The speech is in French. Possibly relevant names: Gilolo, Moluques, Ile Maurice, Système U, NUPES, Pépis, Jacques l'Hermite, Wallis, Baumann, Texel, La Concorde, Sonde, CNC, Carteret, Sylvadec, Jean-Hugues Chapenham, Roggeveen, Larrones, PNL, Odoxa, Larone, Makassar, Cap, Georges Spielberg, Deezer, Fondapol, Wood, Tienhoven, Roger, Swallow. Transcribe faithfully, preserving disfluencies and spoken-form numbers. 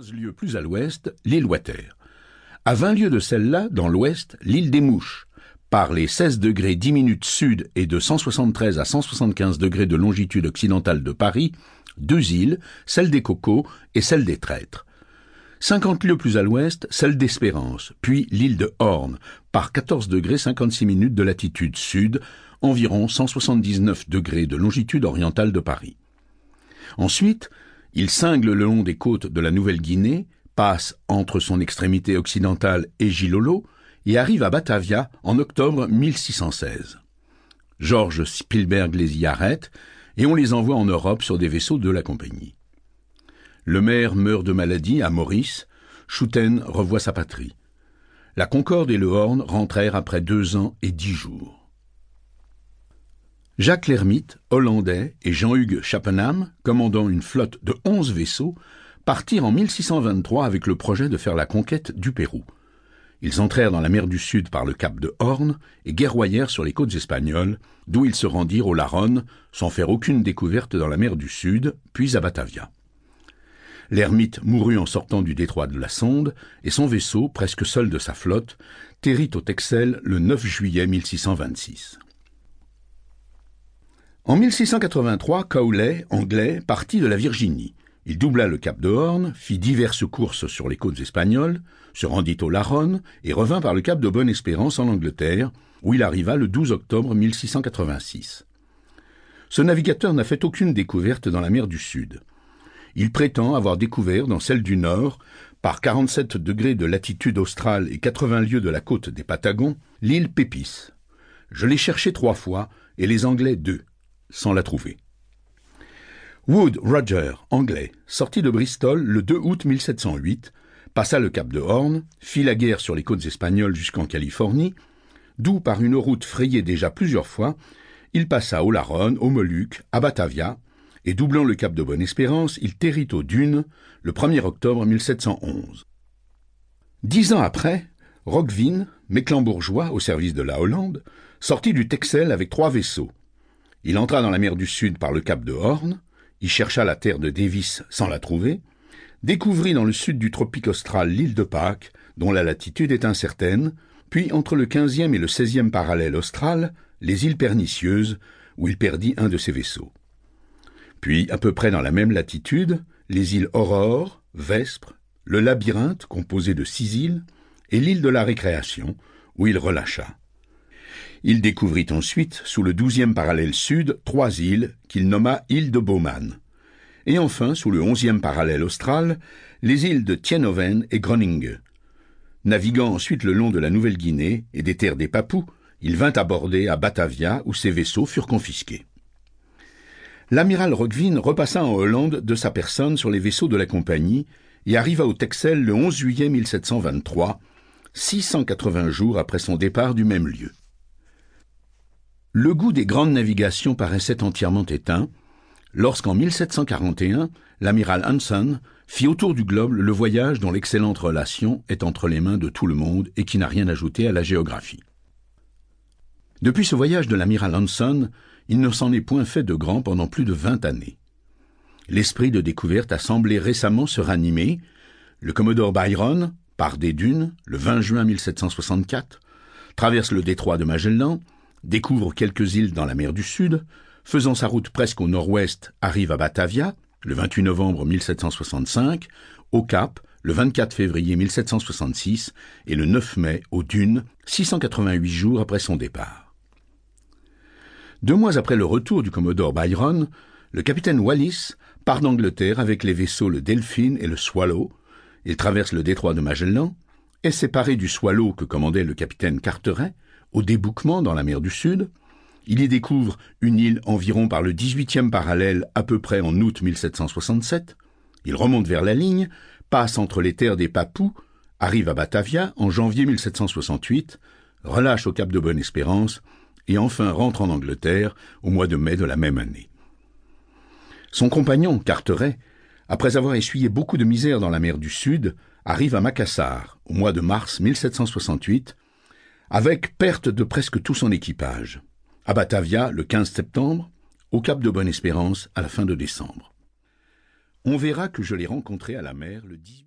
quinze lieues plus à l'ouest, l'île Water. À vingt lieues de celle-là, dans l'ouest, l'île des Mouches. Par les seize degrés dix minutes sud et de cent soixante-treize à cent soixante-quinze degrés de longitude occidentale de Paris, deux îles, celle des Cocos et celle des Traîtres. cinquante lieues plus à l'ouest, celle d'Espérance, puis l'île de Horn, par quatorze degrés cinquante-six minutes de latitude sud, environ cent soixante-dix-neuf degrés de longitude orientale de Paris. Ensuite, il cingle le long des côtes de la Nouvelle-Guinée, passe entre son extrémité occidentale et Gilolo et arrive à Batavia en octobre mille six cent seize. Georges Spielberg les y arrête et on les envoie en Europe sur des vaisseaux de la compagnie. Le maire meurt de maladie à Maurice, Schouten revoit sa patrie. La Concorde et le Horn rentrèrent après deux ans et dix jours. Jacques l'Hermite, Hollandais, et Jean-Hugues Chapenham, commandant une flotte de onze vaisseaux, partirent en mille six cent vingt-trois avec le projet de faire la conquête du Pérou. Ils entrèrent dans la mer du Sud par le cap de Horn et guerroyèrent sur les côtes espagnoles, d'où ils se rendirent aux Larrones, sans faire aucune découverte dans la mer du Sud, puis à Batavia. L'Hermite mourut en sortant du détroit de la Sonde, et son vaisseau, presque seul de sa flotte, atterrit au Texel le neuf juillet mille six cent vingt-six. En mille six cent quatre-vingt-trois, Cowley, anglais, partit de la Virginie. Il doubla le cap de Horn, fit diverses courses sur les côtes espagnoles, se rendit aux Larrones et revint par le cap de Bonne-Espérance en Angleterre, où il arriva le douze octobre mille six cent quatre-vingt-six. Ce navigateur n'a fait aucune découverte dans la mer du Sud. Il prétend avoir découvert dans celle du Nord, par quarante-sept degrés de latitude australe et quatre-vingts lieues de la côte des Patagons, l'île Pépis. Je l'ai cherchée trois fois et les Anglais deux. Sans la trouver. Wood, Roger, anglais, sorti de Bristol le deux août mille sept cent huit, passa le cap de Horn, fit la guerre sur les côtes espagnoles jusqu'en Californie, d'où, par une route frayée déjà plusieurs fois, il passa aux Larone, aux Moluques, à Batavia, et doublant le cap de Bonne-Espérance, il territ aux Dunes le premier octobre mille sept cent onze. Dix ans après, Roggeveen, mecklembourgeois au service de la Hollande, sortit du Texel avec trois vaisseaux. Il entra dans la mer du Sud par le cap de Horn, y chercha la terre de Davis sans la trouver, découvrit dans le sud du tropique austral l'île de Pâques, dont la latitude est incertaine, puis entre le quinzième et le seizième parallèle austral, les îles Pernicieuses, où il perdit un de ses vaisseaux. Puis, à peu près dans la même latitude, les îles Aurore, Vespre, le Labyrinthe, composé de six îles, et l'île de la Récréation, où il relâcha. Il découvrit ensuite, sous le douzième parallèle sud, trois îles qu'il nomma îles de Baumann. Et enfin, sous le onzième parallèle austral, les îles de Tienhoven et Groningen. Naviguant ensuite le long de la Nouvelle-Guinée et des terres des Papous, il vint aborder à Batavia où ses vaisseaux furent confisqués. L'amiral Roggeveen repassa en Hollande de sa personne sur les vaisseaux de la compagnie et arriva au Texel le onze juillet mille sept cent vingt-trois, six cent quatre-vingts jours après son départ du même lieu. Le goût des grandes navigations paraissait entièrement éteint, lorsqu'en mille sept cent quarante et un, l'amiral Anson fit autour du globe le voyage dont l'excellente relation est entre les mains de tout le monde et qui n'a rien ajouté à la géographie. Depuis ce voyage de l'amiral Anson, il ne s'en est point fait de grand pendant plus de vingt années. L'esprit de découverte a semblé récemment se ranimer. Le Commodore Byron, par des dunes, le vingt juin mille sept cent soixante-quatre, traverse le détroit de Magellan, découvre quelques îles dans la mer du Sud, faisant sa route presque au nord-ouest, arrive à Batavia, le vingt-huit novembre mille sept cent soixante-cinq, au Cap, le vingt-quatre février mille sept cent soixante-six, et le neuf mai, aux Dunes, six cent quatre-vingt-huit jours après son départ. Deux mois après le retour du Commodore Byron, le capitaine Wallis part d'Angleterre avec les vaisseaux le Delphin et le Swallow. Il traverse le détroit de Magellan, est séparé du Swallow que commandait le capitaine Carteret, au débouquement dans la mer du Sud. Il y découvre une île environ par le dix-huitième parallèle à peu près en août mille sept cent soixante-sept. Il remonte vers la ligne, passe entre les terres des Papous, arrive à Batavia en janvier mille sept cent soixante-huit, relâche au cap de Bonne-Espérance et enfin rentre en Angleterre au mois de mai de la même année. Son compagnon, Carteret, après avoir essuyé beaucoup de misère dans la mer du Sud, arrive à Makassar au mois de mars mille sept cent soixante-huit, avec perte de presque tout son équipage, à Batavia le quinze septembre, au cap de Bonne-Espérance à la fin de décembre. On verra que je l'ai rencontré à la mer le dix-huit...